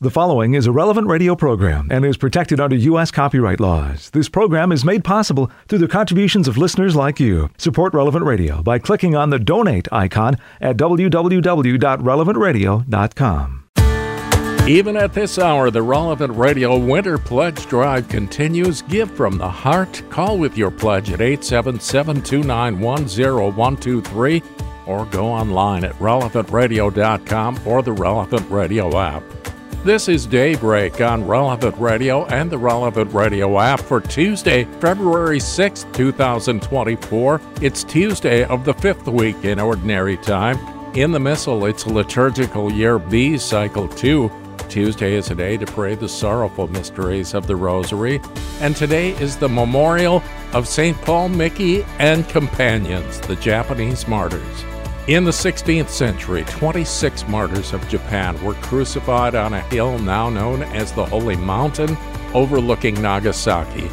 The following is a Relevant Radio program and is protected under U.S. copyright laws. This program is made possible through the contributions of listeners like you. Support Relevant Radio by clicking on the donate icon at www.relevantradio.com. Even at this hour, the Relevant Radio Winter Pledge Drive continues. Give from the heart. Call with your pledge at 877-291-0123 or go online at relevantradio.com or the Relevant Radio app. This is Daybreak on Relevant Radio and the Relevant Radio app for Tuesday, February 6, 2024. It's Tuesday of the fifth week in Ordinary Time. In the Missal, it's Liturgical Year B, Cycle 2. Tuesday is a day to pray the sorrowful mysteries of the Rosary. And today is the memorial of St. Paul Miki and companions, the Japanese martyrs. In the 16th century, 26 martyrs of Japan were crucified on a hill now known as the Holy Mountain, overlooking Nagasaki.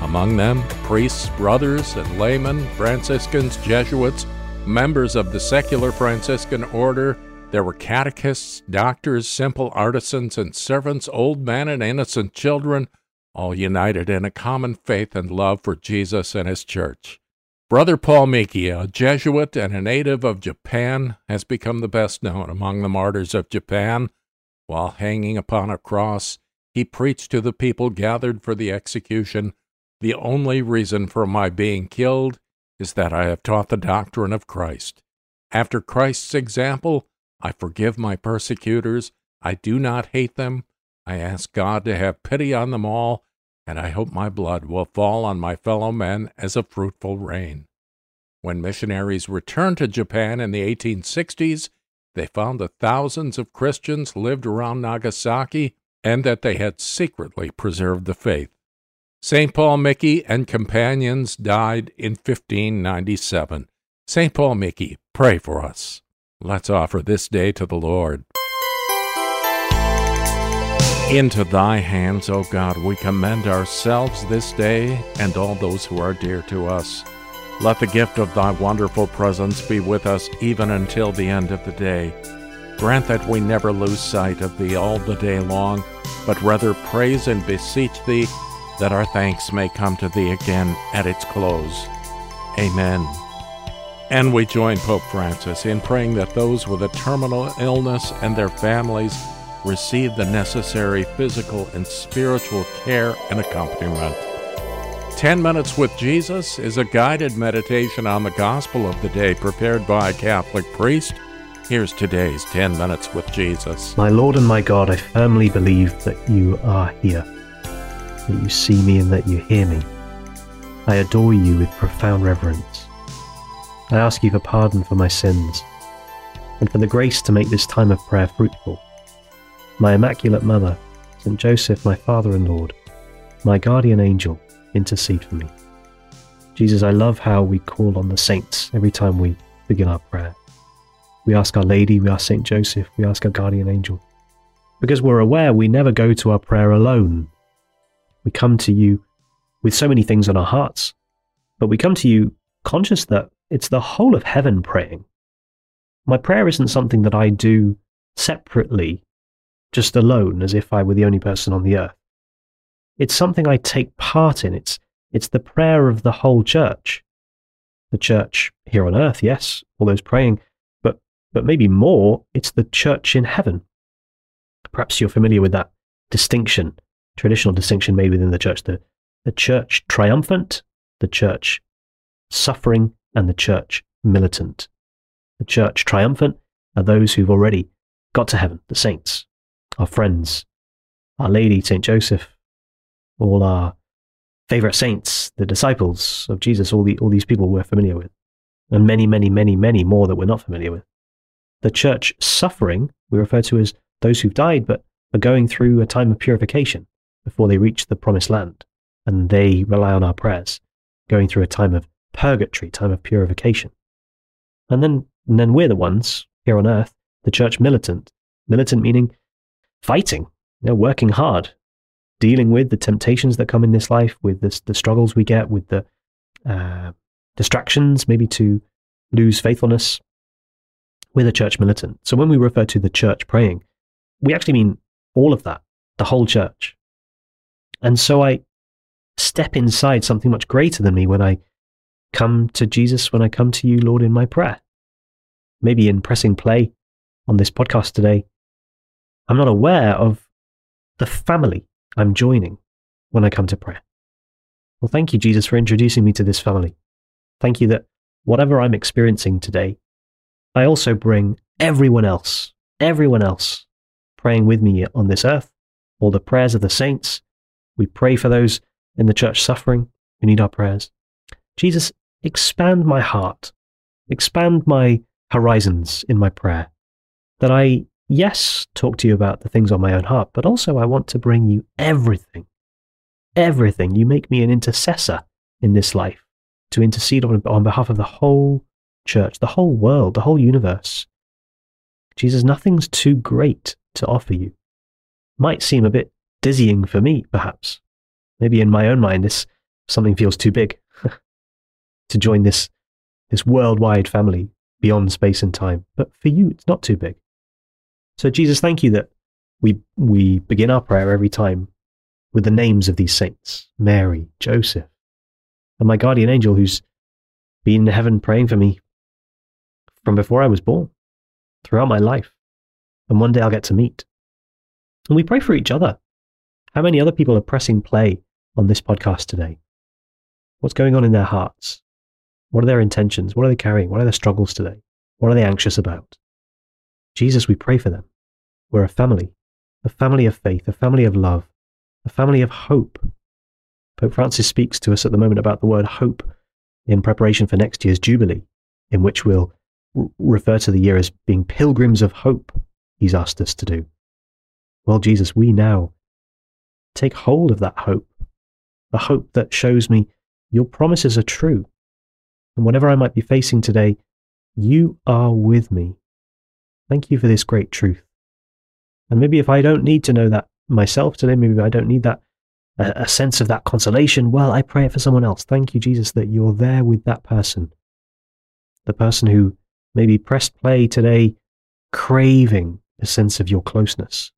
Among them, priests, brothers, and laymen, Franciscans, Jesuits, members of the secular Franciscan order. There were catechists, doctors, simple artisans and servants, old men and innocent children, all united in a common faith and love for Jesus and his church. Brother Paul Miki, a Jesuit and a native of Japan, has become the best known among the martyrs of Japan. While hanging upon a cross, he preached to the people gathered for the execution, "The only reason for my being killed is that I have taught the doctrine of Christ. After Christ's example, I forgive my persecutors. I do not hate them. I ask God to have pity on them all, and I hope my blood will fall on my fellow men as a fruitful rain." When missionaries returned to Japan in the 1860s, they found that thousands of Christians lived around Nagasaki and that they had secretly preserved the faith. St. Paul Miki and companions died in 1597. St. Paul Miki, pray for us. Let's offer this day to the Lord. Into thy hands, O God, we commend ourselves this day and all those who are dear to us. Let the gift of thy wonderful presence be with us even until the end of the day. Grant that we never lose sight of thee all the day long, but rather praise and beseech thee that our thanks may come to thee again at its close. Amen. And we join Pope Francis in praying that those with a terminal illness and their families receive the necessary physical and spiritual care and accompaniment. 10 Minutes with Jesus is a guided meditation on the gospel of the day prepared by a Catholic priest. Here's today's 10 Minutes with Jesus. My Lord and my God, I firmly believe that you are here, that you see me and that you hear me. I adore you with profound reverence. I ask you for pardon for my sins and for the grace to make this time of prayer fruitful. My Immaculate Mother, St. Joseph, my Father and Lord, my Guardian Angel, intercede for me. Jesus, I love how we call on the saints every time we begin our prayer. We ask Our Lady, we ask St. Joseph, we ask our Guardian Angel. Because we're aware we never go to our prayer alone. We come to you with so many things on our hearts, but we come to you conscious that it's the whole of heaven praying. My prayer isn't something that I do separately, just alone, as if I were the only person on the earth. It's something I take part in. It's the prayer of the whole church. The church here on earth, yes, all those praying, but maybe more, it's the church in heaven. Perhaps you're familiar with that distinction, traditional distinction made within the church, the church triumphant, the church suffering, and the church militant. The church triumphant are those who've already got to heaven, the saints, our friends, Our Lady, St. Joseph, all our favorite saints, the disciples of Jesus, all these people we're familiar with, and many, many, many, many more that we're not familiar with. The church suffering, we refer to as those who've died but are going through a time of purification before they reach the promised land, and they rely on our prayers, going through a time of purgatory, time of purification. And then we're the ones here on earth, the church militant meaning fighting, working hard, dealing with the temptations that come in this life, with the struggles we get, with the distractions, maybe to lose faithfulness. We're the church militant. So when we refer to the church praying, we actually mean all of that, the whole church. And so I step inside something much greater than me when I come to Jesus, when I come to you, Lord, in my prayer. Maybe in pressing play on this podcast today, I'm not aware of the family I'm joining when I come to prayer. Well, thank you, Jesus, for introducing me to this family. Thank you that whatever I'm experiencing today, I also bring everyone else praying with me on this earth, all the prayers of the saints. We pray for those in the church suffering who need our prayers. Jesus, expand my heart, expand my horizons in my prayer, that I, yes, talk to you about the things on my own heart, but also I want to bring you everything. Everything. You make me an intercessor in this life to intercede on behalf of the whole church, the whole world, the whole universe. Jesus, nothing's too great to offer you. Might seem a bit dizzying for me, perhaps. Maybe in my own mind, this something feels too big to join this worldwide family beyond space and time. But for you, it's not too big. So Jesus, thank you that we begin our prayer every time with the names of these saints, Mary, Joseph, and my guardian angel who's been in heaven praying for me from before I was born, throughout my life, and one day I'll get to meet. And we pray for each other. How many other people are pressing play on this podcast today? What's going on in their hearts? What are their intentions? What are they carrying? What are their struggles today? What are they anxious about? Jesus, we pray for them. We're a family of faith, a family of love, a family of hope. Pope Francis speaks to us at the moment about the word hope in preparation for next year's Jubilee, in which we'll refer to the year as being pilgrims of hope, he's asked us to do. Well, Jesus, we now take hold of that hope, a hope that shows me your promises are true. And whatever I might be facing today, you are with me. Thank you for this great truth. And maybe if I don't need to know that myself today, maybe I don't need that, a sense of that consolation, well, I pray it for someone else. Thank you, Jesus, that you're there with that person. The person who maybe pressed play today, craving a sense of your closeness.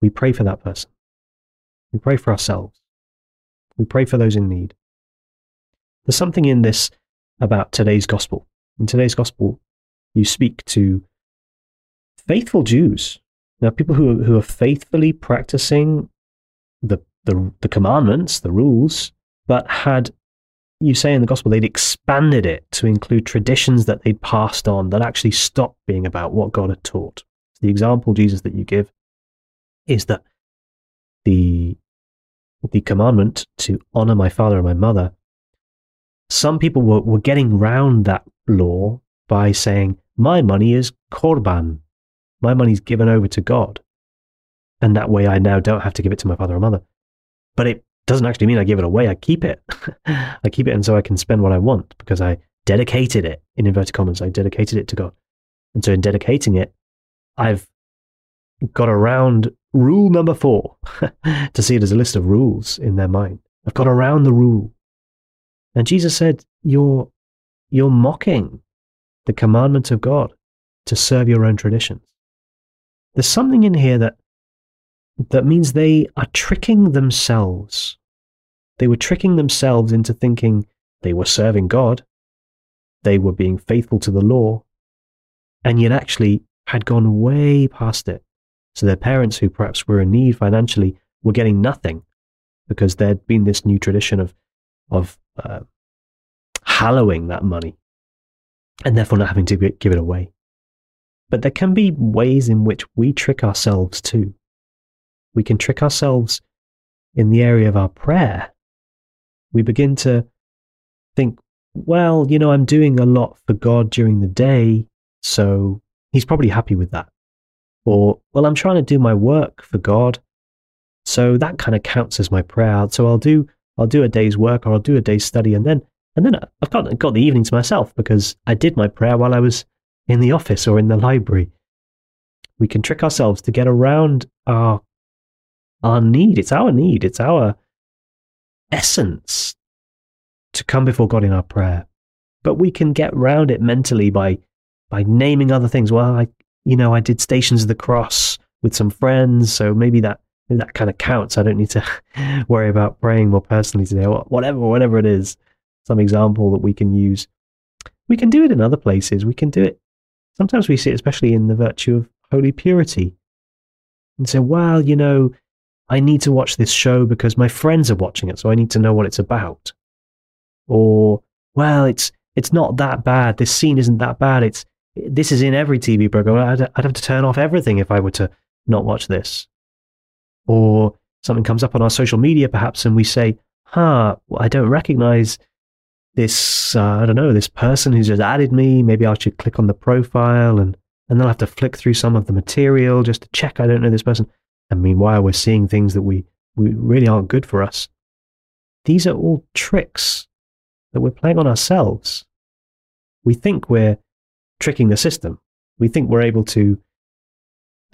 We pray for that person. We pray for ourselves. We pray for those in need. There's something in this about today's gospel. In today's gospel, you speak to faithful Jews. Now, people who are faithfully practicing the commandments, the rules, but had, you say in the gospel, they'd expanded it to include traditions that they'd passed on that actually stopped being about what God had taught. So the example, Jesus, that you give is that the commandment to honor my father and my mother, some people were getting round that law by saying, my money is Korban. My money's given over to God. And that way I now don't have to give it to my father or mother. But it doesn't actually mean I give it away. I keep it. I keep it, and so I can spend what I want because I dedicated it, in inverted commas. I dedicated it to God. And so in dedicating it, I've got around rule number 4 to see it as a list of rules in their mind. I've got around the rule. And Jesus said, you're mocking the commandment of God to serve your own traditions. There's something in here that means they are tricking themselves. They were tricking themselves into thinking they were serving God, they were being faithful to the law, and yet actually had gone way past it. So their parents, who perhaps were in need financially, were getting nothing because there'd been this new tradition of hallowing that money and therefore not having to give it away. But there can be ways in which we trick ourselves too. We can trick ourselves in the area of our prayer. We begin to think, well, I'm doing a lot for God during the day, so he's probably happy with that. Or, well, I'm trying to do my work for God, so that kind of counts as my prayer. So I'll do a day's work, or I'll do a day's study, and then I've got the evening to myself because I did my prayer while I was in the office or in the library. We can trick ourselves to get around our need. It's our need. It's our essence to come before God in our prayer. But we can get round it mentally by naming other things. Well, I did Stations of the Cross with some friends. So maybe that kind of counts. I don't need to worry about praying more personally today, or whatever it is, some example that we can use. We can do it in other places. We can do it. Sometimes we see it, especially in the virtue of holy purity. And say, well, you know, I need to watch this show because my friends are watching it, so I need to know what it's about. Or, well, it's not that bad. This scene isn't that bad. This is in every TV program. I'd have to turn off everything if I were to not watch this. Or something comes up on our social media, perhaps, and we say, well, I don't recognize this, I don't know, this person who's just added me. Maybe I should click on the profile, and then I'll have to flick through some of the material just to check I don't know this person. And meanwhile, we're seeing things that we really aren't good for us. These are all tricks that we're playing on ourselves. We think we're tricking the system. We think we're able to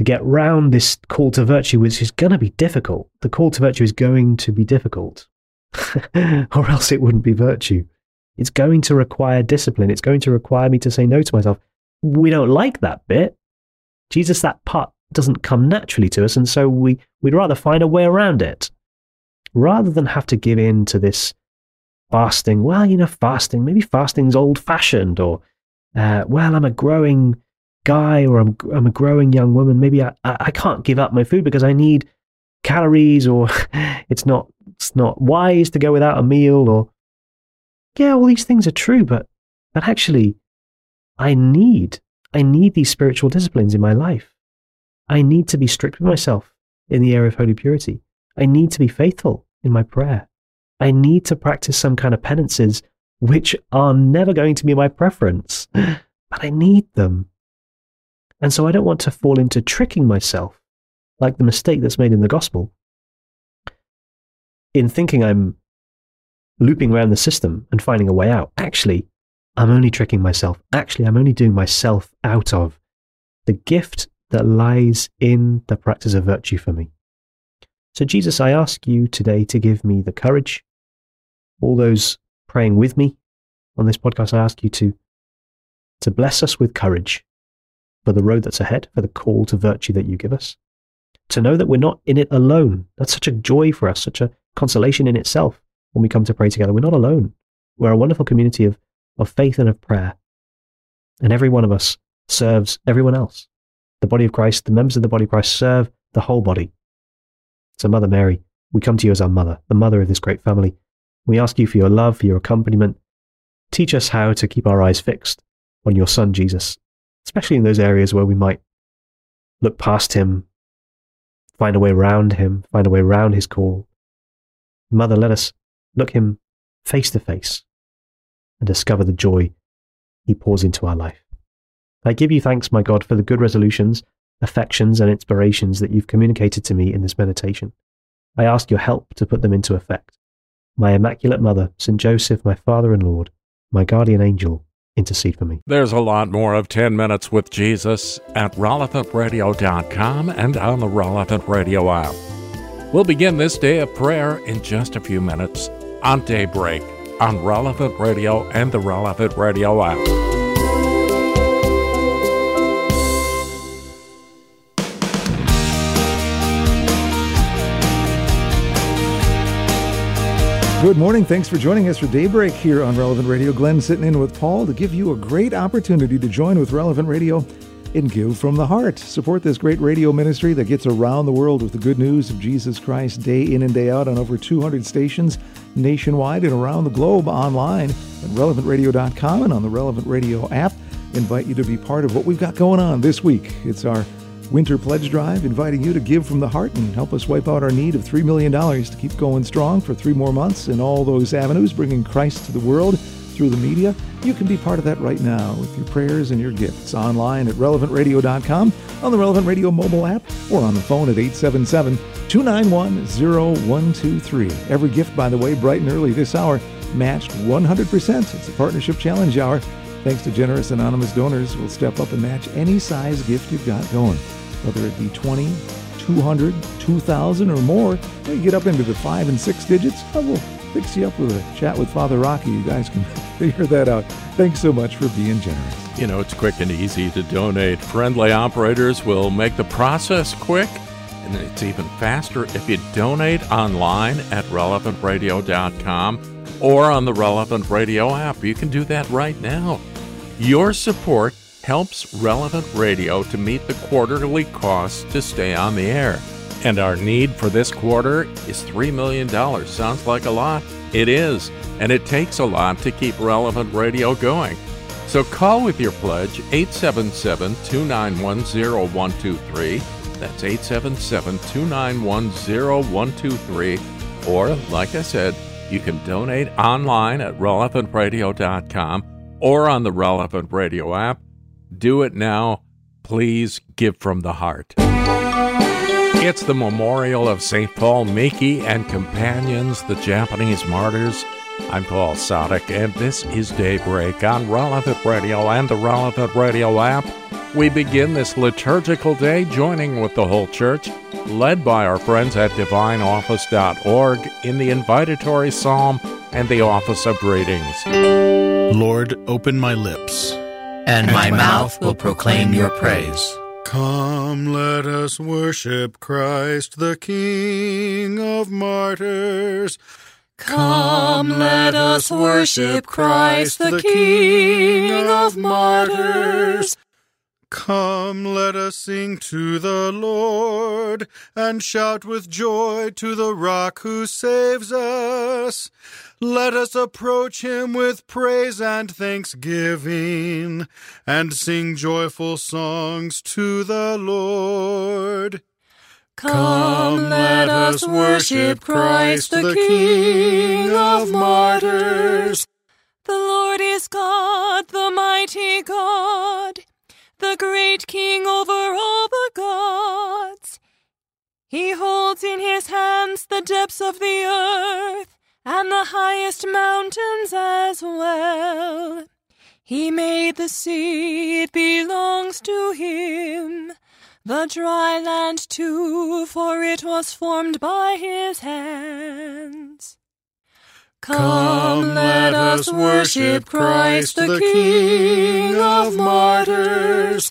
get round this call to virtue, which is going to be difficult. The call to virtue is going to be difficult, or else it wouldn't be virtue. It's going to require discipline. It's going to require me to say no to myself. We don't like that bit. Jesus, that part doesn't come naturally to us, and so we'd rather find a way around it, rather than have to give in to this fasting. Well, you know, fasting, maybe fasting's old-fashioned, or, well, I'm a growing guy, or I'm a growing young woman, maybe I can't give up my food because I need calories, or it's not wise to go without a meal, or, yeah, all these things are true, but actually, I need these spiritual disciplines in my life. I need to be strict with myself in the area of holy purity. I need to be faithful in my prayer. I need to practice some kind of penances which are never going to be my preference, but I need them. And so I don't want to fall into tricking myself, like the mistake that's made in the gospel, in thinking I'm looping around the system and finding a way out. Actually, I'm only tricking myself. Actually, I'm only doing myself out of the gift that lies in the practice of virtue for me. So Jesus, I ask you today to give me the courage. All those praying with me on this podcast, I ask you to bless us with courage for the road that's ahead, for the call to virtue that you give us, to know that we're not in it alone. That's such a joy for us, such a consolation in itself when we come to pray together. We're not alone. We're a wonderful community of faith and of prayer. And every one of us serves everyone else. The body of Christ, the members of the body of Christ serve the whole body. So Mother Mary, we come to you as our mother, the mother of this great family. We ask you for your love, for your accompaniment. Teach us how to keep our eyes fixed on your Son, Jesus, especially in those areas where we might look past him, find a way around him, find a way around his call. Mother, let us look him face to face and discover the joy he pours into our life. I give you thanks, my God, for the good resolutions, affections and inspirations that you've communicated to me in this meditation. I ask your help to put them into effect. My Immaculate Mother, St. Joseph, my Father and Lord, my Guardian Angel, intercede for me. There's a lot more of 10 Minutes with Jesus at relevantradio.com and on the Relevant Radio app. We'll begin this day of prayer in just a few minutes on Daybreak on Relevant Radio and the Relevant Radio app. Good morning. Thanks for joining us for Daybreak here on Relevant Radio. Glenn sitting in with Paul to give you a great opportunity to join with Relevant Radio and give from the heart. Support this great radio ministry that gets around the world with the good news of Jesus Christ day in and day out on over 200 stations nationwide and around the globe online at relevantradio.com and on the Relevant Radio app. Invite you to be part of what we've got going on this week. It's our Winter Pledge Drive, inviting you to give from the heart and help us wipe out our need of $3 million to keep going strong for 3 more months in all those avenues, bringing Christ to the world through the media. You can be part of that right now with your prayers and your gifts online at relevantradio.com, on the Relevant Radio mobile app, or on the phone at 877-291-0123. Every gift, by the way, bright and early this hour, matched 100%. It's a Partnership Challenge Hour. Thanks to generous anonymous donors, we'll step up and match any size gift you've got going. Whether it be $20, $200, $2,000 or more, you get up into the 5 and 6 digits, we'll fix you up with a chat with Father Rocky. You guys can figure that out. Thanks so much for being generous. You know, it's quick and easy to donate. Friendly operators will make the process quick, and it's even faster if you donate online at relevantradio.com or on the Relevant Radio app. You can do that right now. Your support helps Relevant Radio to meet the quarterly costs to stay on the air. And our need for this quarter is $3 million. Sounds like a lot. It is. And it takes a lot to keep Relevant Radio going. So call with your pledge, 877-291-0123. That's 877-291-0123. Or, like I said, you can donate online at relevantradio.com or on the Relevant Radio app. Do it now. Please give from the heart. It's the memorial of St. Paul Miki and companions, the Japanese martyrs. I'm Paul Sadek, and this is Daybreak on Relevant Radio and the Relevant Radio app. We begin this liturgical day joining with the whole church, led by our friends at DivineOffice.org in the invitatory psalm and the office of readings. Lord, open my lips, and my mouth will proclaim your praise. Come, let us worship Christ, the King of martyrs. Come, let us worship Christ, the King of martyrs. Come, let us sing to the Lord, and shout with joy to the rock who saves us. Let us approach him with praise and thanksgiving, and sing joyful songs to the Lord. Come, let us worship Christ, the King of martyrs. The Lord is God, the mighty God, the great King over all the gods. He holds in his hands the depths of the earth and the highest mountains as well. He made the sea, it belongs to him, the dry land too, for it was formed by his hands. Come, let us worship Christ, the King of martyrs.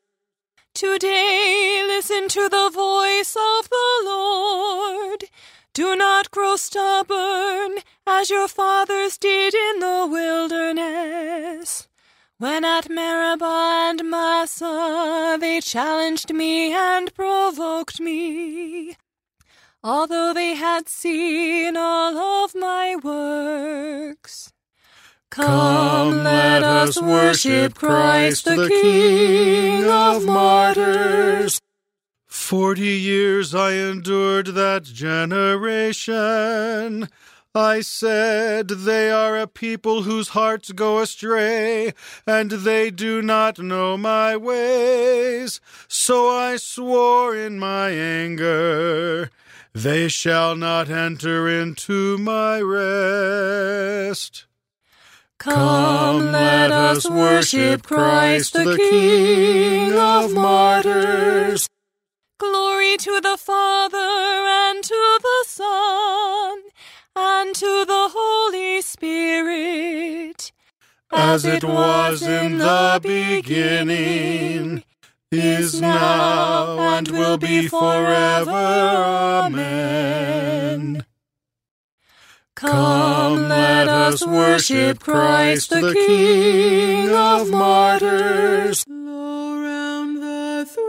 Today listen to the voice of the Lord. Do not grow stubborn, as your fathers did in the wilderness, when at Meribah and Massah they challenged me and provoked me, although they had seen all of my works. Come, let us worship Christ, the King of martyrs. 40 years I endured that generation. I said, they are a people whose hearts go astray, and they do not know my ways. So I swore in my anger, they shall not enter into my rest. Come, let us worship Christ, the King of martyrs. Glory to the Father, and to the Son, and to the Holy Spirit, as it was in the beginning, is now, and will be forever. Amen. Come, let us worship Christ, the King of martyrs. Lo, round the throne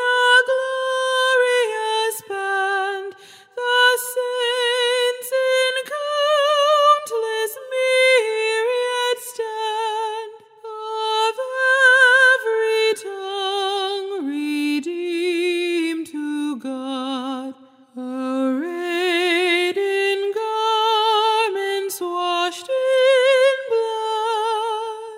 a glorious band, the saints in countless myriad stand. Of tongue redeemed to God, arrayed in garments washed in blood.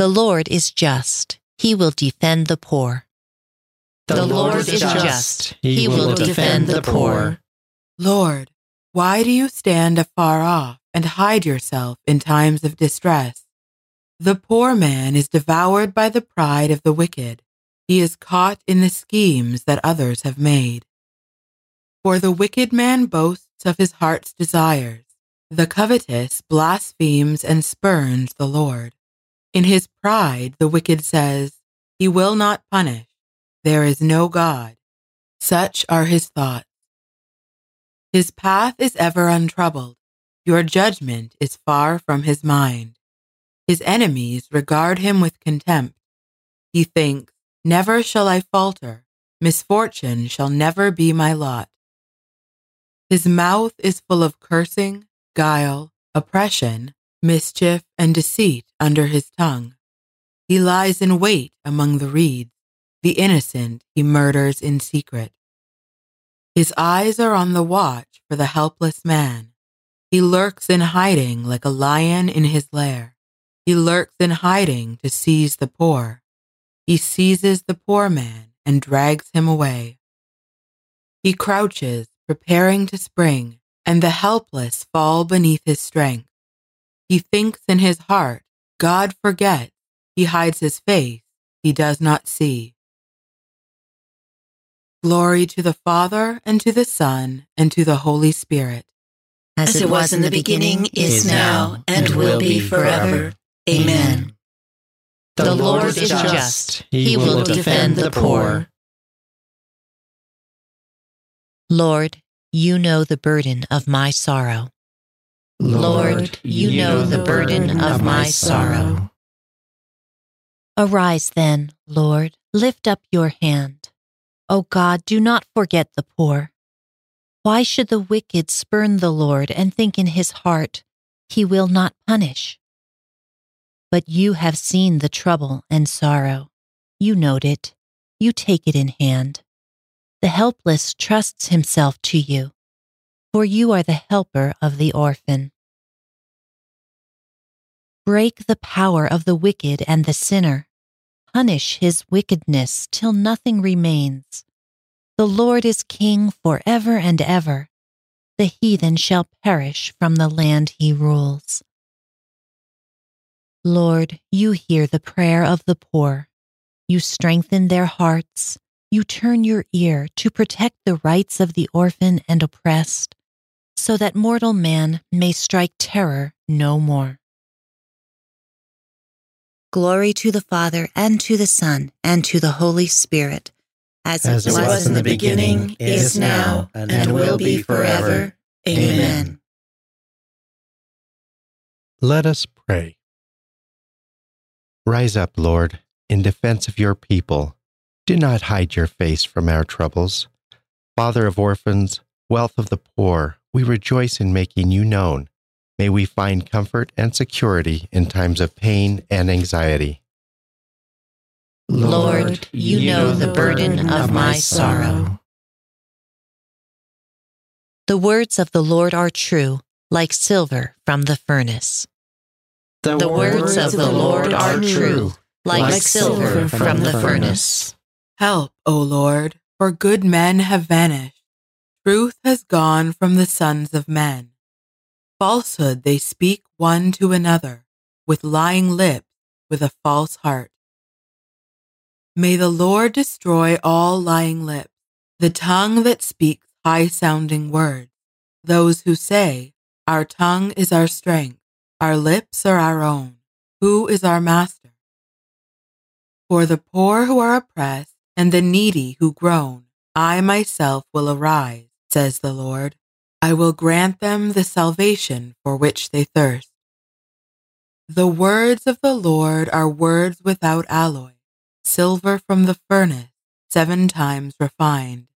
The Lord is just. He will defend the poor. The Lord is just. He will defend the poor. Lord, why do you stand afar off and hide yourself in times of distress? The poor man is devoured by the pride of the wicked. He is caught in the schemes that others have made. For the wicked man boasts of his heart's desires. The covetous blasphemes and spurns the Lord. In his pride, the wicked says, "He will not punish. There is no God." Such are his thoughts. His path is ever untroubled. Your judgment is far from his mind. His enemies regard him with contempt. He thinks, "Never shall I falter. Misfortune shall never be my lot." His mouth is full of cursing, guile, oppression, mischief, and deceit under his tongue. He lies in wait among the reeds. The innocent he murders in secret. His eyes are on the watch for the helpless man. He lurks in hiding like a lion in his lair. He lurks in hiding to seize the poor. He seizes the poor man and drags him away. He crouches, preparing to spring, and the helpless fall beneath his strength. He thinks in his heart, "God forgets." He hides his face, he does not see. Glory to the Father, and to the Son, and to the Holy Spirit. As it was in the beginning, is now, and will be forever. Amen. The Lord is just. He will defend the poor. Lord, you know the burden of my sorrow. Lord, you know the burden of my sorrow. Arise then, Lord, lift up your hand. O God, do not forget the poor. Why should the wicked spurn the Lord and think in his heart, "He will not punish"? But you have seen the trouble and sorrow. You note it. You take it in hand. The helpless trusts himself to you, for you are the helper of the orphan. Break the power of the wicked and the sinner. Punish his wickedness till nothing remains. The Lord is king forever and ever. The heathen shall perish from the land he rules. Lord, you hear the prayer of the poor. You strengthen their hearts. You turn your ear to protect the rights of the orphan and oppressed, so that mortal man may strike terror no more. Glory to the Father, and to the Son, and to the Holy Spirit, as it was in the beginning, is now, and will be forever. Amen. Let us pray. Rise up, Lord, in defense of your people. Do not hide your face from our troubles. Father of orphans, wealth of the poor, we rejoice in making you known. May we find comfort and security in times of pain and anxiety. Lord, you know the burden of my sorrow. The words of the Lord are true, like silver from the furnace. The words of the Lord are true, like silver from the furnace. Help, O Lord, for good men have vanished. Truth has gone from the sons of men. Falsehood they speak one to another, with lying lips, with a false heart. May the Lord destroy all lying lips, the tongue that speaks high-sounding words, those who say, "Our tongue is our strength, our lips are our own, who is our master?" For the poor who are oppressed and the needy who groan, I myself will arise, says the Lord. I will grant them the salvation for which they thirst. The words of the Lord are words without alloy, silver from the furnace, 7 times refined.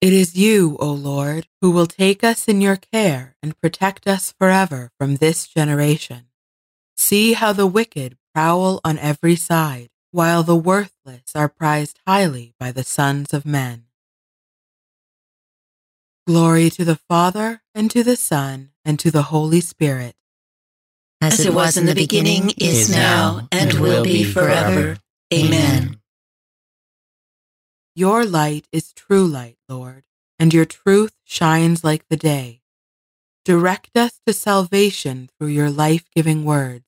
It is you, O Lord, who will take us in your care and protect us forever from this generation. See how the wicked prowl on every side, while the worthless are prized highly by the sons of men. Glory to the Father, and to the Son, and to the Holy Spirit. as it was in the beginning, is now, and will be forever. Amen. Your light is true light, Lord, and your truth shines like the day. Direct us to salvation through your life-giving words.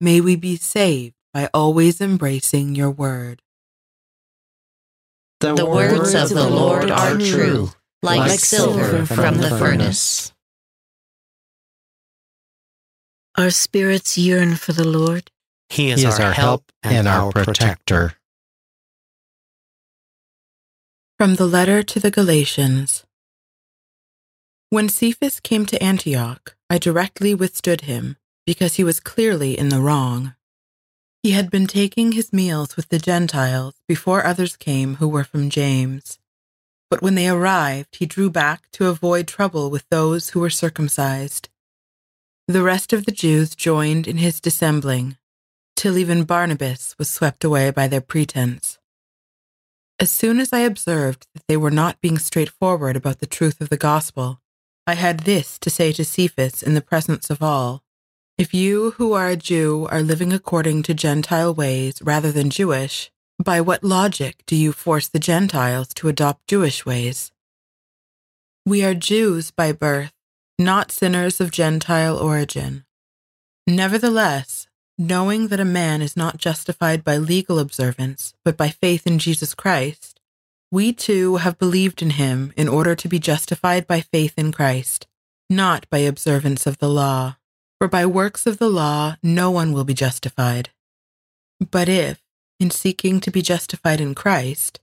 May we be saved by always embracing your word. The words of the Lord are true, like silver from the furnace. Our spirits yearn for the Lord. He is our help and our protector. From the letter to the Galatians. When Cephas came to Antioch, I directly withstood him, because he was clearly in the wrong. He had been taking his meals with the Gentiles before others came who were from James. But when they arrived, he drew back to avoid trouble with those who were circumcised. The rest of the Jews joined in his dissembling, till even Barnabas was swept away by their pretense. As soon as I observed that they were not being straightforward about the truth of the gospel, I had this to say to Cephas in the presence of all: If you who are a Jew are living according to Gentile ways rather than Jewish, by what logic do you force the Gentiles to adopt Jewish ways? We are Jews by birth, not sinners of Gentile origin. Nevertheless, knowing that a man is not justified by legal observance, but by faith in Jesus Christ, we too have believed in him in order to be justified by faith in Christ, not by observance of the law. For by works of the law no one will be justified. But if, in seeking to be justified in Christ,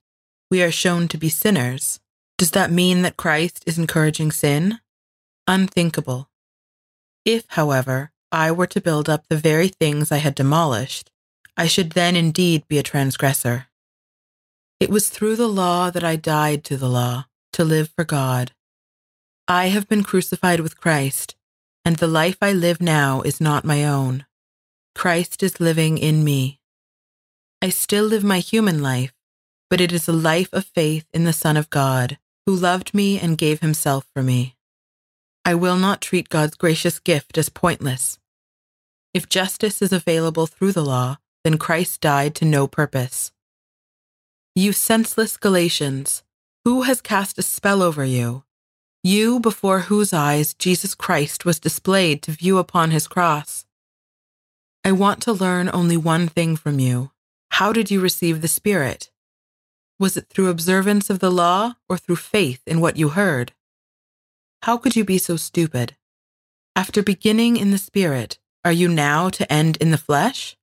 we are shown to be sinners, does that mean that Christ is encouraging sin? Unthinkable. If, however, I were to build up the very things I had demolished, I should then indeed be a transgressor. It was through the law that I died to the law, to live for God. I have been crucified with Christ, and the life I live now is not my own. Christ is living in me. I still live my human life, but it is a life of faith in the Son of God, who loved me and gave himself for me. I will not treat God's gracious gift as pointless. If justice is available through the law, then Christ died to no purpose. You senseless Galatians, who has cast a spell over you? You before whose eyes Jesus Christ was displayed to view upon his cross. I want to learn only one thing from you. How did you receive the Spirit? Was it through observance of the law or through faith in what you heard? How could you be so stupid? After beginning in the Spirit, are you now to end in the flesh?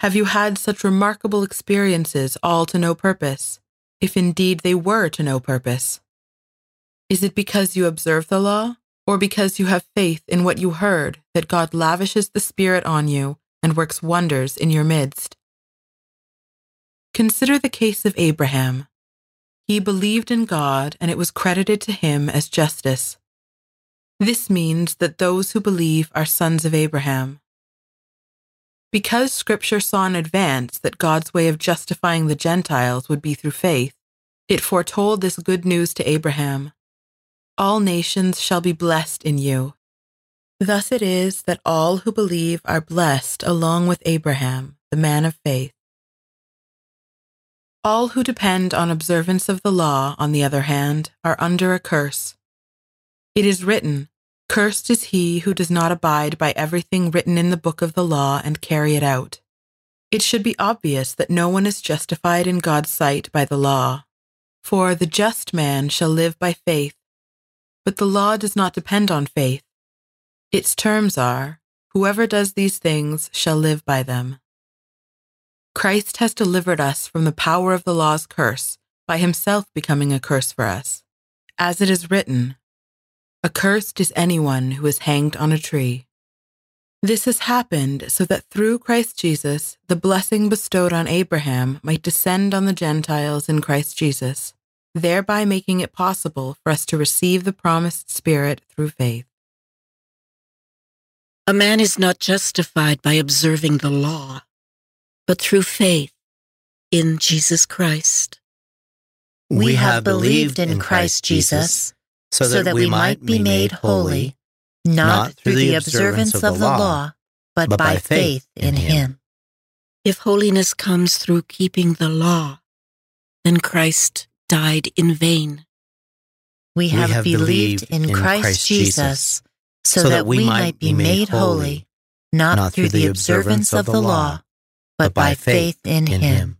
Have you had such remarkable experiences all to no purpose, if indeed they were to no purpose? Is it because you observe the law, or because you have faith in what you heard, that God lavishes the Spirit on you and works wonders in your midst? Consider the case of Abraham. He believed in God, and it was credited to him as justice. This means that those who believe are sons of Abraham. Because Scripture saw in advance that God's way of justifying the Gentiles would be through faith, it foretold this good news to Abraham. All nations shall be blessed in you. Thus it is that all who believe are blessed along with Abraham, the man of faith. All who depend on observance of the law, on the other hand, are under a curse. It is written, "Cursed is he who does not abide by everything written in the book of the law and carry it out." It should be obvious that no one is justified in God's sight by the law. For the just man shall live by faith. But the law does not depend on faith. Its terms are, whoever does these things shall live by them. Christ has delivered us from the power of the law's curse by himself becoming a curse for us. As it is written, "Accursed is anyone who is hanged on a tree." This has happened so that through Christ Jesus, the blessing bestowed on Abraham might descend on the Gentiles in Christ Jesus, thereby making it possible for us to receive the promised Spirit through faith. A man is not justified by observing the law, but through faith in Jesus Christ. We have believed in Christ Jesus, so that we might be made holy, not through the observance of the law, but by faith in him. If holiness comes through keeping the law, then Christ died in vain. We have believed in Christ Jesus, so that we might be made holy, not through the observance of the law, but by faith in him.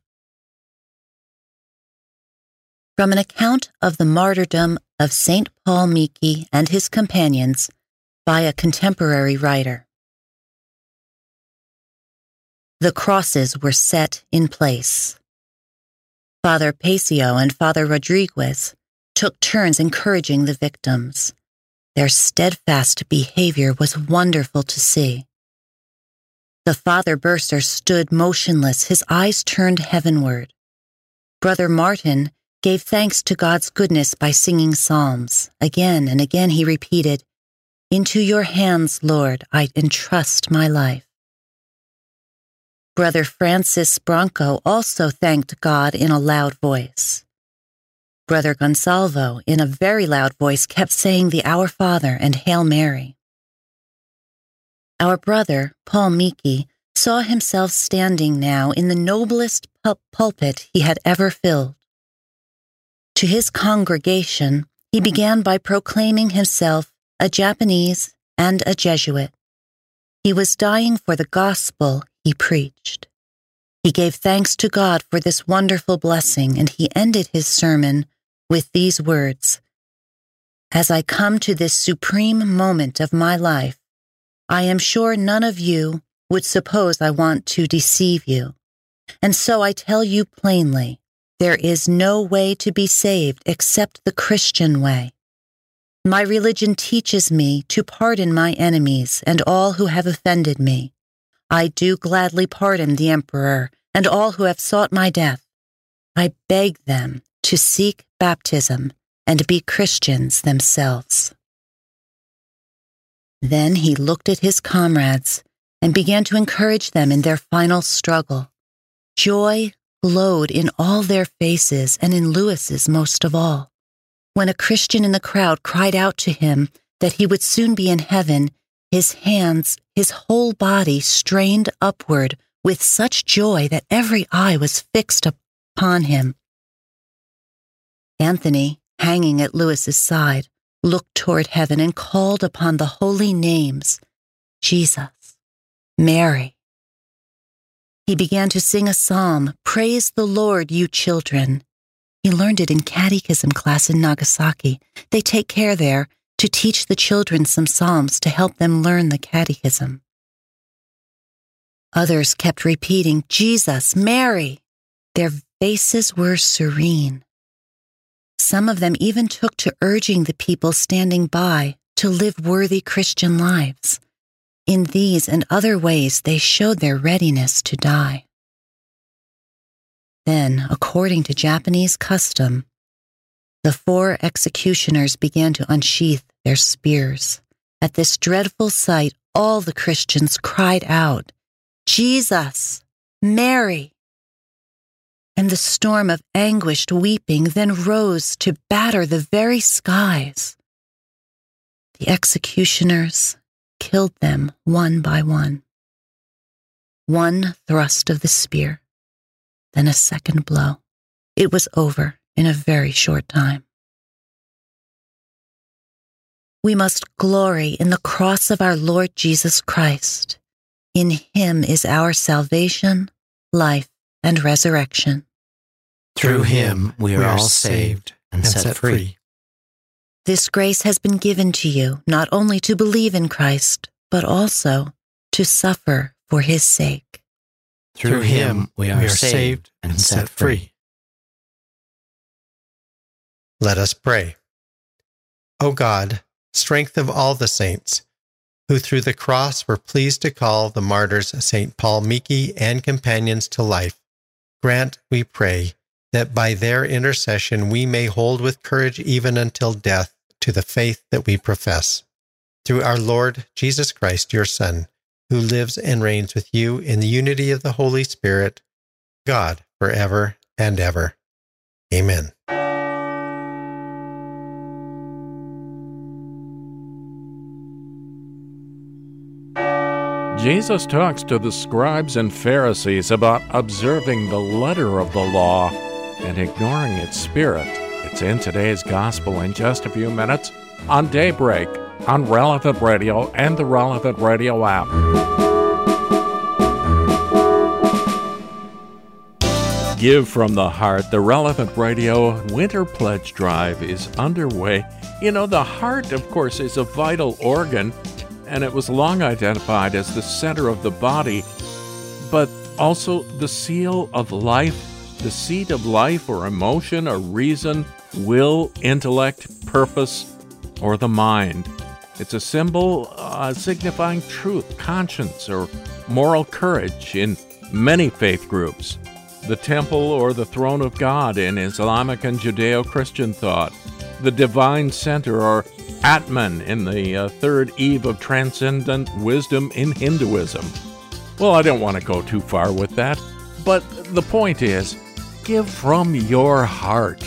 From an account of the martyrdom of St. Paul Miki and his companions by a contemporary writer. The crosses were set in place. Father Pacio and Father Rodriguez took turns encouraging the victims. Their steadfast behavior was wonderful to see. The Father Bursar stood motionless, his eyes turned heavenward. Brother Martin gave thanks to God's goodness by singing psalms. Again and again he repeated, "Into your hands, Lord, I entrust my life." Brother Francis Bronco also thanked God in a loud voice. Brother Gonsalvo, in a very loud voice, kept saying the Our Father and Hail Mary. Our brother, Paul Miki, saw himself standing now in the noblest pulpit he had ever filled. To his congregation, he began by proclaiming himself a Japanese and a Jesuit. He was dying for the gospel he preached. He gave thanks to God for this wonderful blessing, and he ended his sermon with these words, "As I come to this supreme moment of my life, I am sure none of you would suppose I want to deceive you. And so I tell you plainly, there is no way to be saved except the Christian way. My religion teaches me to pardon my enemies and all who have offended me. I do gladly pardon the emperor and all who have sought my death. I beg them to seek baptism and be Christians themselves." Then he looked at his comrades and began to encourage them in their final struggle. Joy glowed in all their faces and in Lewis's most of all. When a Christian in the crowd cried out to him that he would soon be in heaven, his hands, his whole body strained upward with such joy that every eye was fixed upon him. Anthony, hanging at Lewis's side, looked toward heaven and called upon the holy names, Jesus, Mary. He began to sing a psalm, "Praise the Lord, you children." He learned it in catechism class in Nagasaki. They take care there to teach the children some psalms to help them learn the catechism. Others kept repeating, "Jesus, Mary." Their faces were serene. Some of them even took to urging the people standing by to live worthy Christian lives. In these and other ways, they showed their readiness to die. Then, according to Japanese custom, the four executioners began to unsheath their spears. At this dreadful sight, all the Christians cried out, "Jesus, Mary!" And the storm of anguished weeping then rose to batter the very skies. The executioners killed them one by one. One thrust of the spear, then a second blow. It was over in a very short time. We must glory in the cross of our Lord Jesus Christ. In him is our salvation, life, and resurrection. Through him we are all saved and set free. This grace has been given to you not only to believe in Christ, but also to suffer for his sake. Through him we are saved and set free. Let us pray. O God, strength of all the saints, who through the cross were pleased to call the martyrs St. Paul Miki and companions to life, grant, we pray, that by their intercession we may hold with courage even until death to the faith that we profess. Through our Lord Jesus Christ, your Son, who lives and reigns with you in the unity of the Holy Spirit, God, forever and ever. Amen. Jesus talks to the scribes and Pharisees about observing the letter of the law and ignoring its spirit. It's in today's gospel in just a few minutes on Daybreak, on Relevant Radio and the Relevant Radio app. Give from the heart. The Relevant Radio Winter Pledge Drive is underway. You know, the heart, of course, is a vital organ, and it was long identified as the center of the body, but also the seal of life, the seat of life or emotion or reason, will, intellect, purpose, or the mind. It's a symbol signifying truth, conscience, or moral courage in many faith groups. The temple or the throne of God in Islamic and Judeo-Christian thought, the divine center or Atman in the third eve of transcendent wisdom in Hinduism. Well, I don't want to go too far with that, but the point is, give from your heart.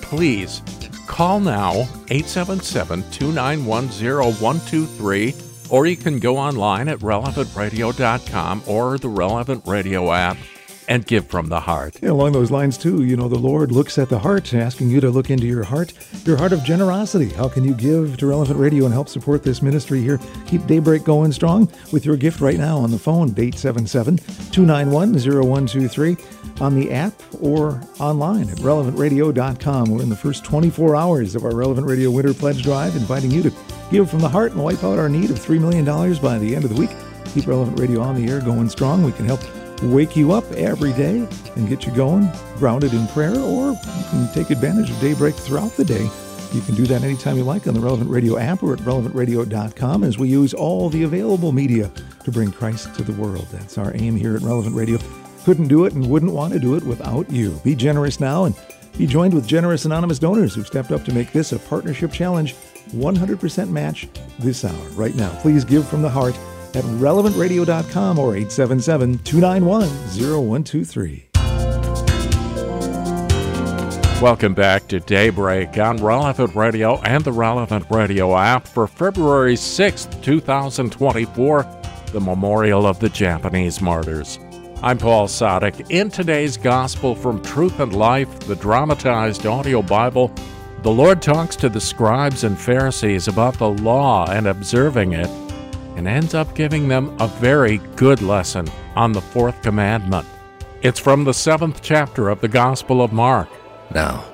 Please, call now, 877-291-0123, or you can go online at relevantradio.com or the Relevant Radio app. And give from the heart. Yeah, along those lines, too, you know, the Lord looks at the heart, asking you to look into your heart of generosity. How can you give to Relevant Radio and help support this ministry here? Keep Daybreak going strong with your gift right now on the phone, 877-291-0123, on the app or online at relevantradio.com. We're in the first 24 hours of our Relevant Radio Winter Pledge Drive, inviting you to give from the heart and wipe out our need of $3 million by the end of the week. Keep Relevant Radio on the air going strong. We can help wake you up every day and get you going, grounded in prayer, or you can take advantage of Daybreak throughout the day. You can do that anytime you like on the Relevant Radio app or at relevantradio.com, as we use all the available media to bring Christ to the world. That's our aim here at Relevant Radio. Couldn't do it and wouldn't want to do it without you. Be generous now and be joined with generous anonymous donors who've stepped up to make this a partnership challenge. 100% match this hour right now. Please give from the heart at relevantradio.com or 877-291-0123. Welcome back to Daybreak on Relevant Radio and the Relevant Radio app for February 6th, 2024, the Memorial of the Japanese Martyrs. I'm Paul Sadek. In today's Gospel from Truth and Life, the dramatized audio Bible, the Lord talks to the scribes and Pharisees about the law and observing it, and ends up giving them a very good lesson on the fourth commandment. It's from the 7th chapter of the Gospel of Mark. Now,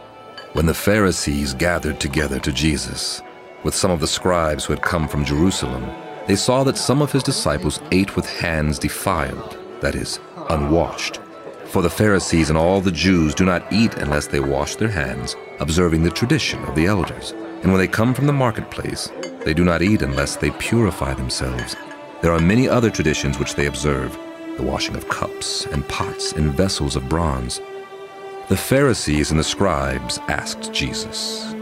when the Pharisees gathered together to Jesus, with some of the scribes who had come from Jerusalem, they saw that some of his disciples ate with hands defiled, that is, unwashed. For the Pharisees and all the Jews do not eat unless they wash their hands, observing the tradition of the elders. And when they come from the marketplace, they do not eat unless they purify themselves. There are many other traditions which they observe, the washing of cups and pots and vessels of bronze. The Pharisees and the scribes asked Jesus,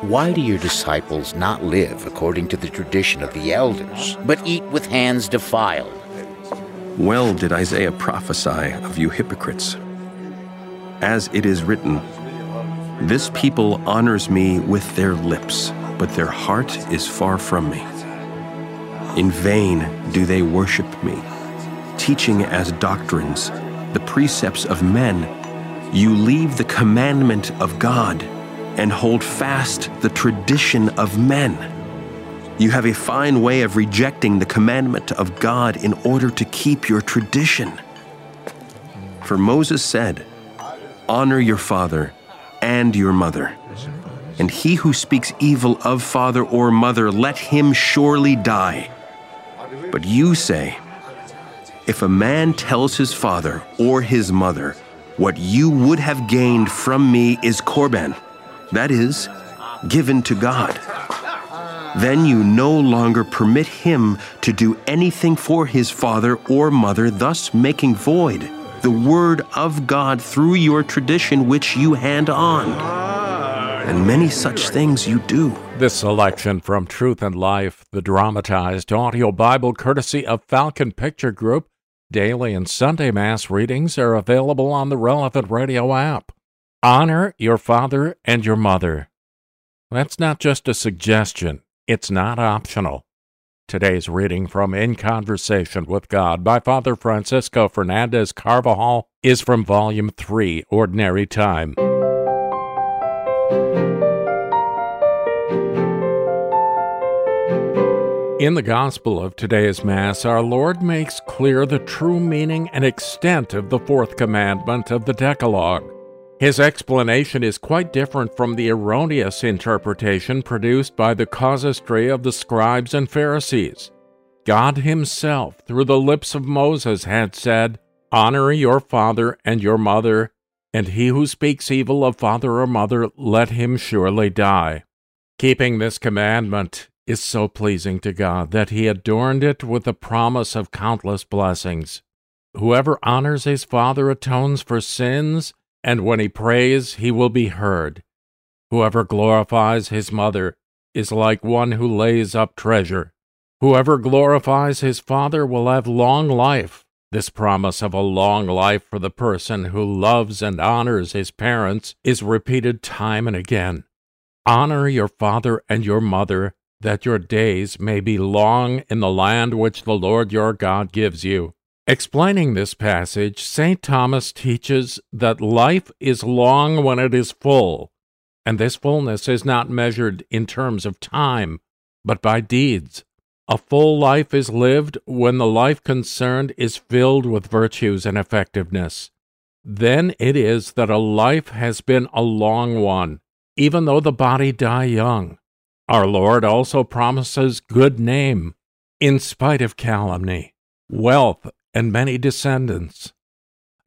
"Why do your disciples not live according to the tradition of the elders, but eat with hands defiled? Well did Isaiah prophesy of you hypocrites. As it is written, 'This people honors me with their lips, but their heart is far from me. In vain do they worship me, teaching as doctrines the precepts of men. You leave the commandment of God and hold fast the tradition of men. You have a fine way of rejecting the commandment of God in order to keep your tradition. For Moses said, honor your father and your mother. And he who speaks evil of father or mother, let him surely die. But you say, if a man tells his father or his mother, what you would have gained from me is Korban, that is, given to God, then you no longer permit him to do anything for his father or mother, thus making void the word of God through your tradition which you hand on. And many such things you do.'" This selection from Truth and Life, the dramatized audio Bible courtesy of Falcon Picture Group. Daily and Sunday Mass readings are available on the Relevant Radio app. Honor your father and your mother. That's not just a suggestion. It's not optional. Today's reading from In Conversation with God by Father Francisco Fernandez Carvajal is from Volume 3, Ordinary Time. In the Gospel of today's Mass, our Lord makes clear the true meaning and extent of the fourth commandment of the Decalogue. His explanation is quite different from the erroneous interpretation produced by the casuistry of the scribes and Pharisees. God himself, through the lips of Moses, had said, "Honor your father and your mother, and he who speaks evil of father or mother, let him surely die." Keeping this commandment is so pleasing to God that he adorned it with the promise of countless blessings. Whoever honors his father atones for sins, and when he prays, he will be heard. Whoever glorifies his mother is like one who lays up treasure. Whoever glorifies his father will have long life. This promise of a long life for the person who loves and honors his parents is repeated time and again. Honor your father and your mother, that your days may be long in the land which the Lord your God gives you. Explaining this passage, St. Thomas teaches that life is long when it is full, and this fullness is not measured in terms of time, but by deeds. A full life is lived when the life concerned is filled with virtues and effectiveness. Then it is that a life has been a long one, even though the body die young. Our Lord also promises good name, in spite of calumny, wealth, and many descendants.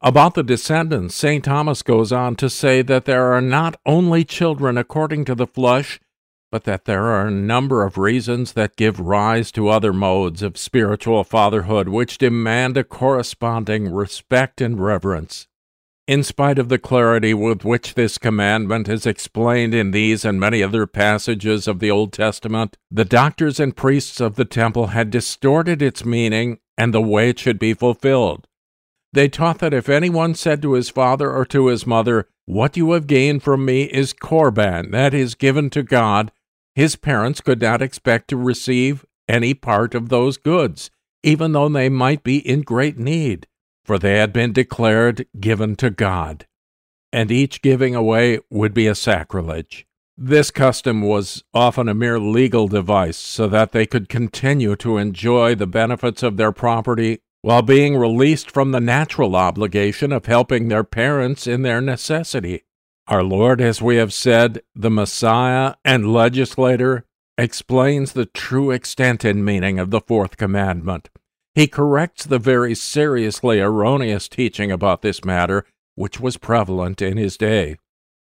About the descendants, St. Thomas goes on to say that there are not only children according to the flesh, but that there are a number of reasons that give rise to other modes of spiritual fatherhood which demand a corresponding respect and reverence. In spite of the clarity with which this commandment is explained in these and many other passages of the Old Testament, the doctors and priests of the temple had distorted its meaning and the way it should be fulfilled. They taught that if anyone said to his father or to his mother, "What you have gained from me is Korban, that is given to God," his parents could not expect to receive any part of those goods, even though they might be in great need, for they had been declared given to God, and each giving away would be a sacrilege. This custom was often a mere legal device so that they could continue to enjoy the benefits of their property while being released from the natural obligation of helping their parents in their necessity. Our Lord, as we have said, the Messiah and legislator, explains the true extent and meaning of the fourth commandment. He corrects the very seriously erroneous teaching about this matter, which was prevalent in his day.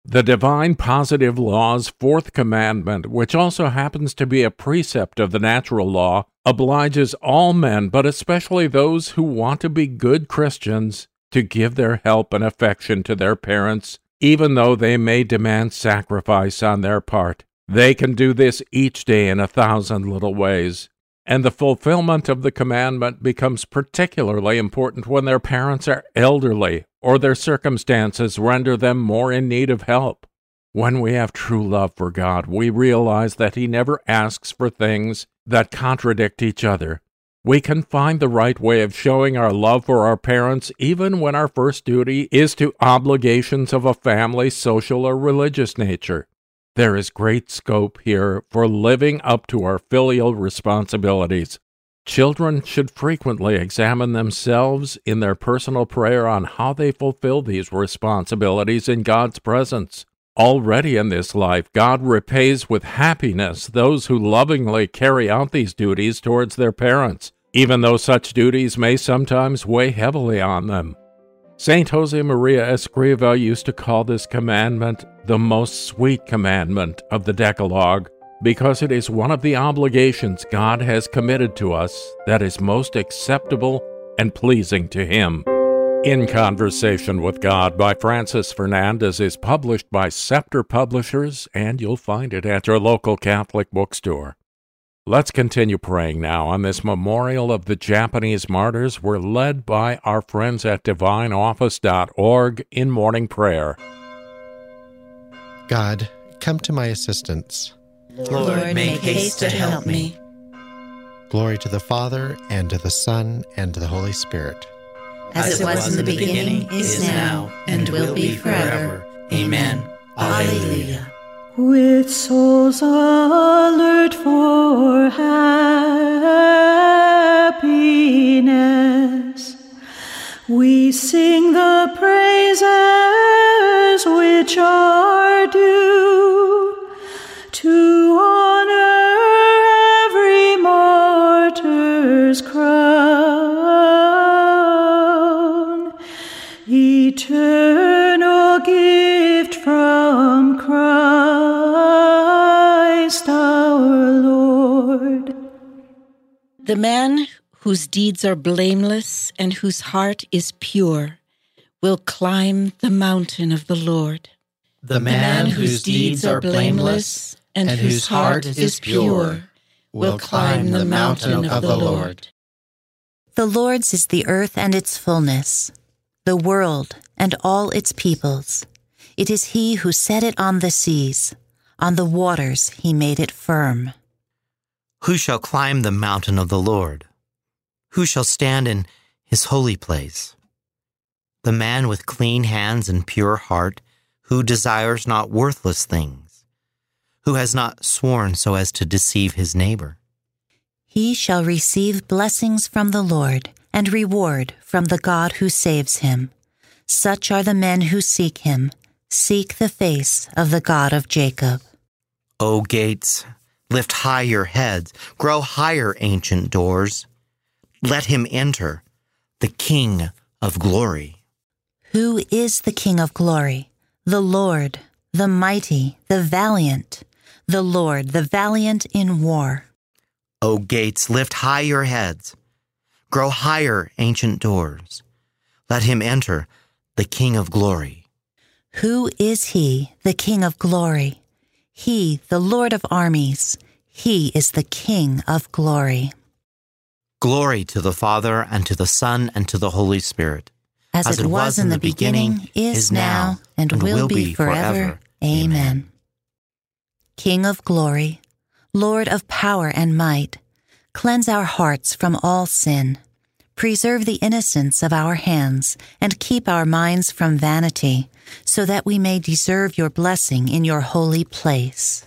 The divine positive law's fourth commandment, which also happens to be a precept of the natural law, obliges all men, but especially those who want to be good Christians, to give their help and affection to their parents, even though they may demand sacrifice on their part. They can do this each day in 1,000 little ways. And the fulfillment of the commandment becomes particularly important when their parents are elderly or their circumstances render them more in need of help. When we have true love for God, we realize that He never asks for things that contradict each other. We can find the right way of showing our love for our parents even when our first duty is to obligations of a family, social, or religious nature. There is great scope here for living up to our filial responsibilities. Children should frequently examine themselves in their personal prayer on how they fulfill these responsibilities in God's presence. Already in this life, God repays with happiness those who lovingly carry out these duties towards their parents, even though such duties may sometimes weigh heavily on them. St. Josemaría Escrivá used to call this commandment the most sweet commandment of the Decalogue because it is one of the obligations God has committed to us that is most acceptable and pleasing to Him. In Conversation with God by Francis Fernandez is published by Scepter Publishers, and you'll find it at your local Catholic bookstore. Let's continue praying now on this memorial of the Japanese martyrs. We're led by our friends at DivineOffice.org in morning prayer. God, come to my assistance. Lord, make haste to help me. Glory to the Father, and to the Son, and to the Holy Spirit. As it was in the beginning, is now, and will be forever. Amen. Alleluia. With souls alert for happiness, we sing the praises which are due to honor every martyr's crown, eternal gift from Christ our Lord. The man whose deeds are blameless and whose heart is pure, will climb the mountain of the Lord. The man whose deeds are blameless and whose heart is pure, will climb the mountain of the Lord. The Lord's is the earth and its fullness, the world and all its peoples. It is he who set it on the seas, on the waters he made it firm. Who shall climb the mountain of the Lord? Who shall stand in his holy place? The man with clean hands and pure heart, who desires not worthless things, who has not sworn so as to deceive his neighbor. He shall receive blessings from the Lord and reward from the God who saves him. Such are the men who seek him. Seek the face of the God of Jacob. O gates, lift high your heads, grow higher, ancient doors. Let him enter, the King of glory. Who is the King of glory? The Lord, the mighty, the valiant. The Lord, the valiant in war. O gates, lift high your heads. Grow higher, ancient doors. Let him enter, the King of glory. Who is he, the King of glory? He, the Lord of armies. He is the King of glory. Glory to the Father, and to the Son, and to the Holy Spirit. As it was in the beginning, is now, and will be forever. Amen. King of glory, Lord of power and might, cleanse our hearts from all sin. Preserve the innocence of our hands, and keep our minds from vanity, so that we may deserve your blessing in your holy place.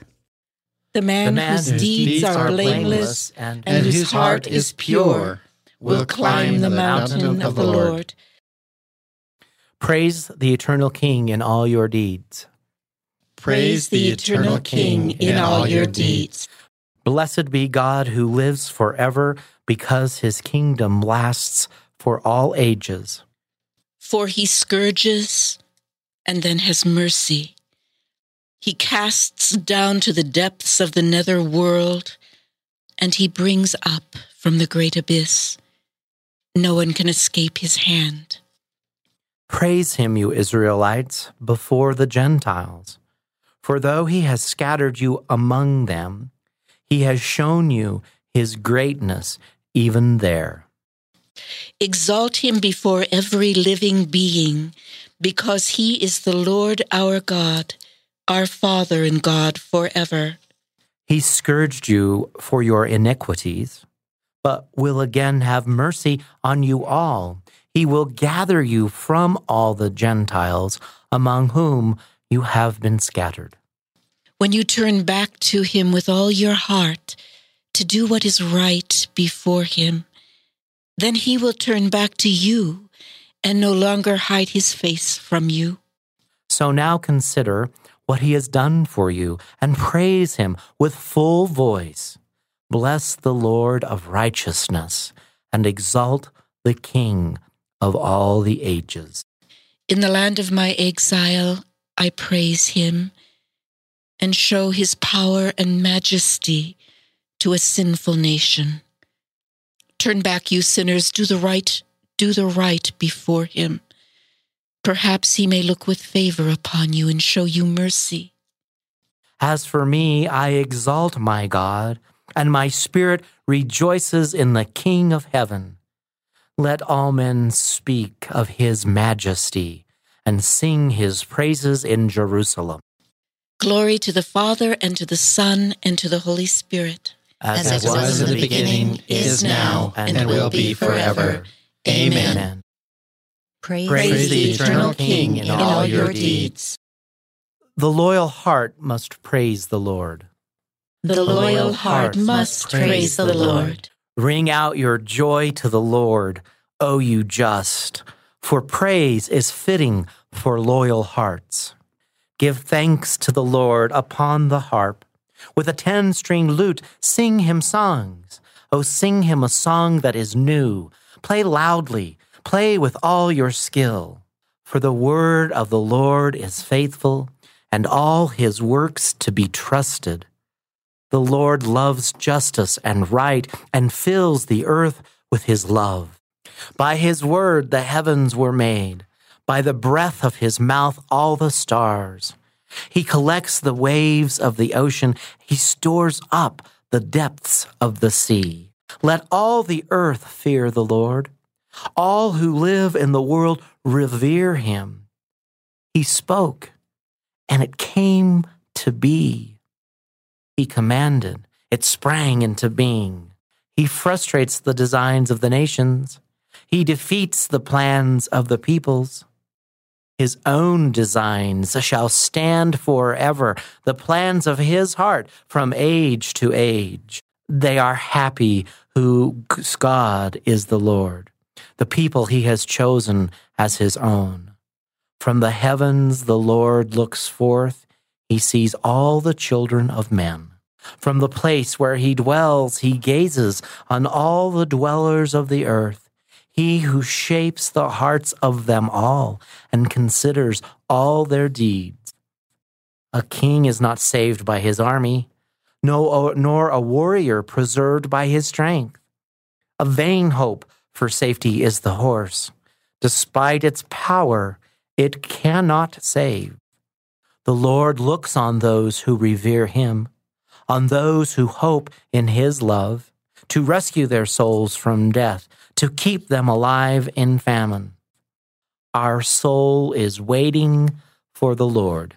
The man whose deeds are blameless and whose heart is pure will climb the mountain of the Lord. Praise the eternal King in all your deeds. Praise the eternal King in all your deeds. Blessed be God who lives forever, because his kingdom lasts for all ages. For he scourges and then has mercy. He casts down to the depths of the nether world, and he brings up from the great abyss. No one can escape his hand. Praise him, you Israelites, before the Gentiles. For though he has scattered you among them, he has shown you his greatness even there. Exalt him before every living being, because he is the Lord our God, our Father and God forever. He scourged you for your iniquities, but will again have mercy on you all. He will gather you from all the Gentiles, among whom you have been scattered. When you turn back to him with all your heart to do what is right before him, then he will turn back to you and no longer hide his face from you. So now consider what he has done for you, and praise him with full voice. Bless the Lord of righteousness, and exalt the King of all the ages. In the land of my exile, I praise him, and show his power and majesty to a sinful nation. Turn back, you sinners, do the right before him. Perhaps he may look with favor upon you and show you mercy. As for me, I exalt my God, and my spirit rejoices in the King of heaven. Let all men speak of his majesty and sing his praises in Jerusalem. Glory to the Father, and to the Son, and to the Holy Spirit. as it was in the beginning, is now, and will be forever. Amen. Praise the eternal King in all your deeds. The loyal heart must praise the Lord. The loyal heart must praise the Lord. Ring out your joy to the Lord, O you just, for praise is fitting for loyal hearts. Give thanks to the Lord upon the harp. With a 10-string lute, sing him songs. O sing him a song that is new. Play loudly, play with all your skill. For the word of the Lord is faithful, and all his works to be trusted. The Lord loves justice and right, and fills the earth with his love. By his word the heavens were made, by the breath of his mouth all the stars. He collects the waves of the ocean. He stores up the depths of the sea. Let all the earth fear the Lord. All who live in the world revere him. He spoke, and it came to be. He commanded, it sprang into being. He frustrates the designs of the nations. He defeats the plans of the peoples. His own designs shall stand forever, the plans of his heart from age to age. They are happy whose God is the Lord, the people he has chosen as his own. From the heavens the Lord looks forth. He sees all the children of men. From the place where he dwells, he gazes on all the dwellers of the earth. He who shapes the hearts of them all and considers all their deeds. A king is not saved by his army, nor a warrior preserved by his strength. A vain hope for safety is the horse. Despite its power, it cannot save. The Lord looks on those who revere him, on those who hope in his love, to rescue their souls from death, to keep them alive in famine. Our soul is waiting for the Lord.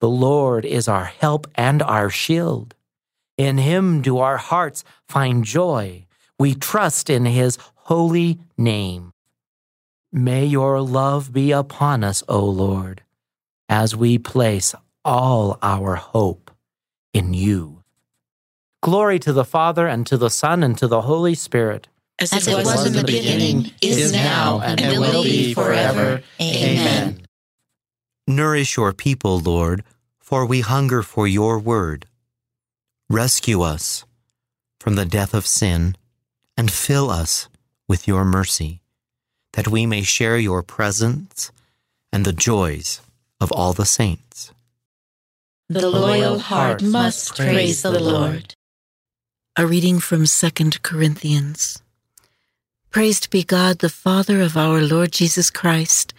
The Lord is our help and our shield. In him do our hearts find joy. We trust in his holy name. May your love be upon us, O Lord, as we place all our hope in you. Glory to the Father, and to the Son, and to the Holy Spirit. As it was in the beginning, is now, and will be forever. Amen. Nourish your people, Lord, for we hunger for your word. Rescue us from the death of sin, and fill us with your mercy, that we may share your presence and the joys of all the saints. The loyal heart must praise the Lord. A reading from 2 Corinthians. Praised be God, the Father of our Lord Jesus Christ,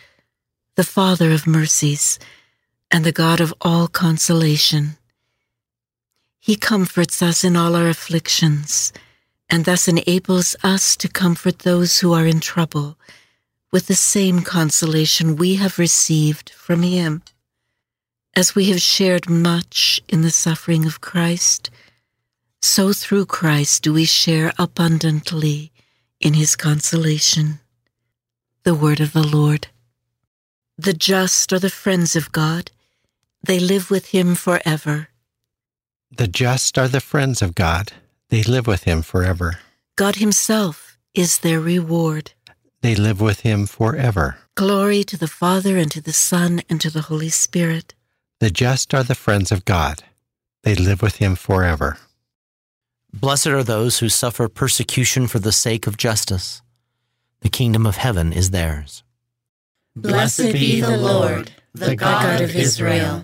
the Father of mercies, and the God of all consolation. He comforts us in all our afflictions, and thus enables us to comfort those who are in trouble with the same consolation we have received from him. As we have shared much in the suffering of Christ, so through Christ do we share abundantly in his consolation. The word of the Lord. The just are the friends of God. They live with him forever. The just are the friends of God. They live with him forever. God himself is their reward. They live with him forever. Glory to the Father, and to the Son, and to the Holy Spirit. The just are the friends of God. They live with him forever. Blessed are those who suffer persecution for the sake of justice. The kingdom of heaven is theirs. Blessed be the Lord, the God of Israel.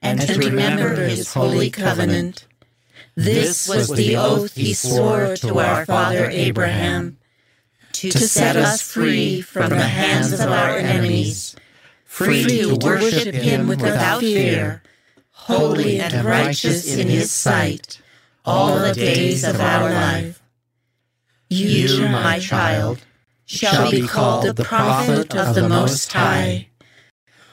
and to remember his holy covenant, This was the oath he swore to our father Abraham, to set us free from the hands of our enemies, free to worship him without fear, holy and righteous in his sight, all the days of our life. You, my child, shall be called the prophet of the Most High,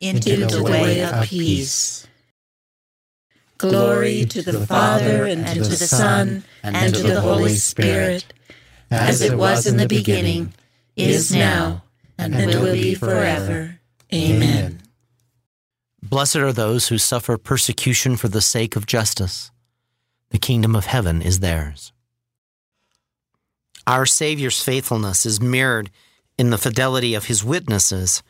into the way of peace. Glory to the Father, and to the Son, and to the Holy Spirit, as it was in the beginning, is now, and will be forever. Amen. Blessed are those who suffer persecution for the sake of justice. The kingdom of heaven is theirs. Our Savior's faithfulness is mirrored in the fidelity of his witnesses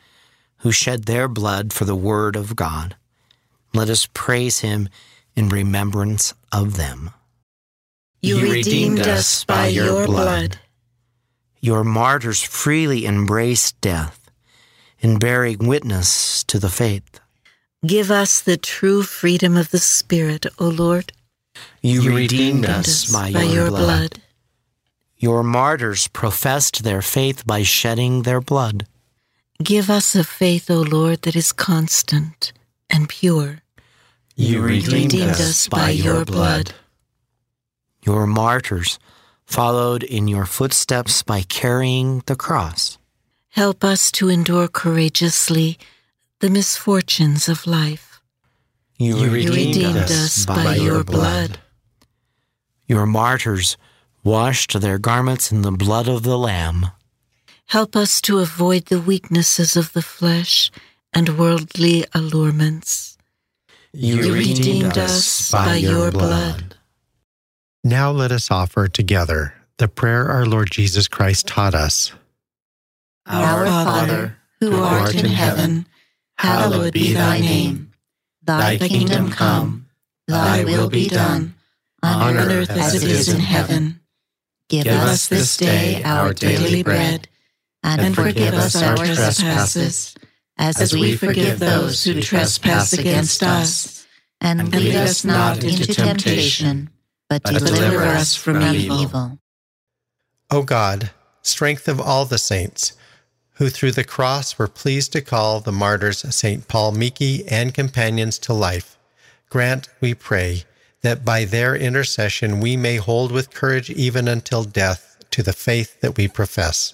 who shed their blood for the word of God. Let us praise him in remembrance of them. You redeemed us by your blood. Your martyrs freely embraced death in bearing witness to the faith. Give us the true freedom of the Spirit, O Lord. You redeemed us by your blood. Your martyrs professed their faith by shedding their blood. Give us a faith, O Lord, that is constant and pure. You redeemed us by your blood. Your martyrs followed in your footsteps by carrying the cross. Help us to endure courageously the misfortunes of life. You redeemed us by your blood. Your martyrs washed their garments in the blood of the Lamb. Help us to avoid the weaknesses of the flesh and worldly allurements. You redeemed us by your blood. Now let us offer together the prayer our Lord Jesus Christ taught us. Our Father, who art in heaven, hallowed be thy name. Thy kingdom come, thy will be done, on earth as it is in heaven. Give us this day our daily bread, and forgive us our trespasses, as we forgive those who trespass against us. And lead us not into temptation, but deliver us from evil. O God, strength of all the saints, who through the cross were pleased to call the martyrs St. Paul Miki and companions to life, grant, we pray, that by their intercession we may hold with courage even until death to the faith that we profess.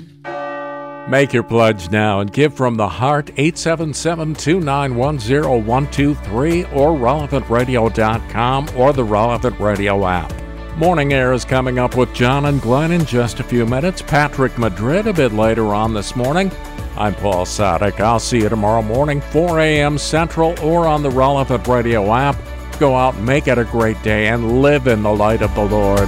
Make your pledge now and give from the heart, 877-291-0123 or relevantradio.com or the Relevant Radio app. Morning Air is coming up with John and Glenn in just a few minutes. Patrick Madrid a bit later on this morning. I'm Paul Sadek. I'll see you tomorrow morning, 4 a.m. Central or on the Relevant Radio app. Go out, make it a great day, and live in the light of the Lord.